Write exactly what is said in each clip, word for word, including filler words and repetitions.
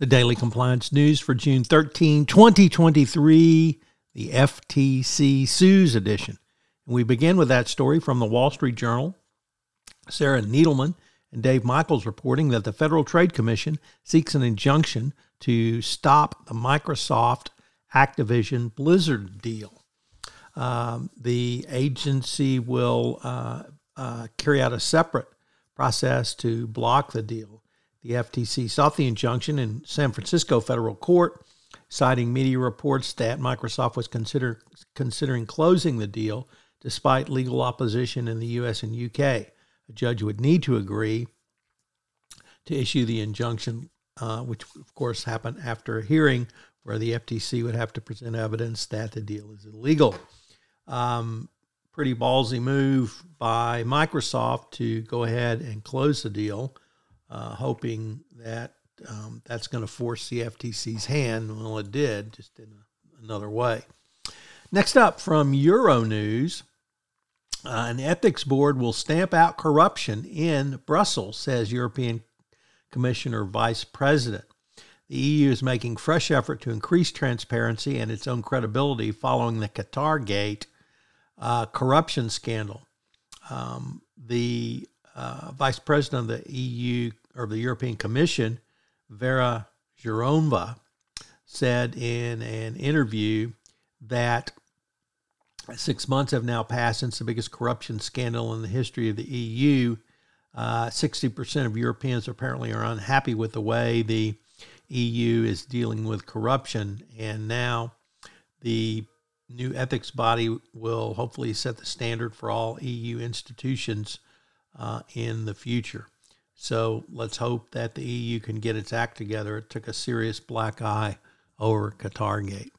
The Daily Compliance News for June thirteenth, twenty twenty-three, the F T C Sues edition. And we begin with that story from the Wall Street Journal. Sarah Needleman and Dave Michaels reporting that the Federal Trade Commission seeks an injunction to stop the Microsoft Activision Blizzard deal. Um, the agency will uh, uh, carry out a separate process to block the deal. The F T C sought the injunction in San Francisco federal court, citing media reports that Microsoft was consider, considering closing the deal despite legal opposition in the U S and U K. A judge would need to agree to issue the injunction, uh, which of course happened after a hearing where the F T C would have to present evidence that the deal is illegal. Um, pretty ballsy move by Microsoft to go ahead and close the deal. Uh, hoping that um, that's going to force the F T C's hand. Well, it did, just in a, another way. Next up, from Euronews, uh, an ethics board will stamp out corruption in Brussels, says European Commissioner Vice President. The E U is making fresh effort to increase transparency and its own credibility following the Qatargate uh, corruption scandal. Um, the Uh, Vice President of the E U, or the European Commission, Vera Jourova, said in an interview that six months have now passed since the biggest corruption scandal in the history of the E U. Uh, sixty percent of Europeans apparently are unhappy with the way the E U is dealing with corruption, and now the new ethics body will hopefully set the standard for all E U institutions Uh, in the future. So let's hope that the E U can get its act together. It took a serious black eye over Qatargate.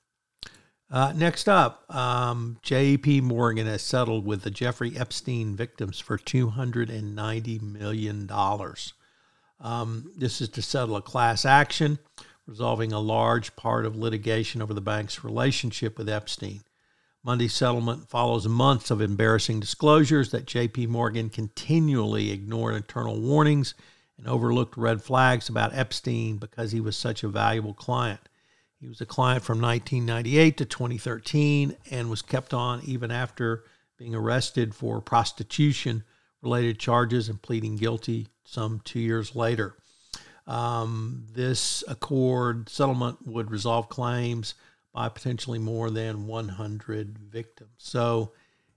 Uh, next up, um, J P. Morgan has settled with the Jeffrey Epstein victims for two hundred ninety million dollars. Um, this is to settle a class action, resolving a large part of litigation over the bank's relationship with Epstein. Monday's settlement follows months of embarrassing disclosures that J P. Morgan continually ignored internal warnings and overlooked red flags about Epstein because he was such a valuable client. He was a client from nineteen ninety-eight to twenty thirteen and was kept on even after being arrested for prostitution-related charges and pleading guilty some two years later. Um, this accord settlement would resolve claims by potentially more than one hundred victims. So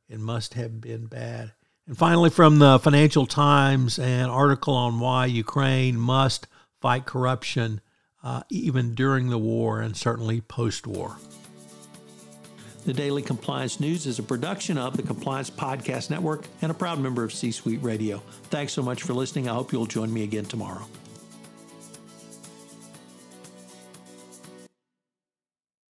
it must have been bad. And finally, from the Financial Times, an article on why Ukraine must fight corruption uh, even during the war and certainly post-war. The Daily Compliance News is a production of the Compliance Podcast Network and a proud member of C-Suite Radio. Thanks so much for listening. I hope you'll join me again tomorrow.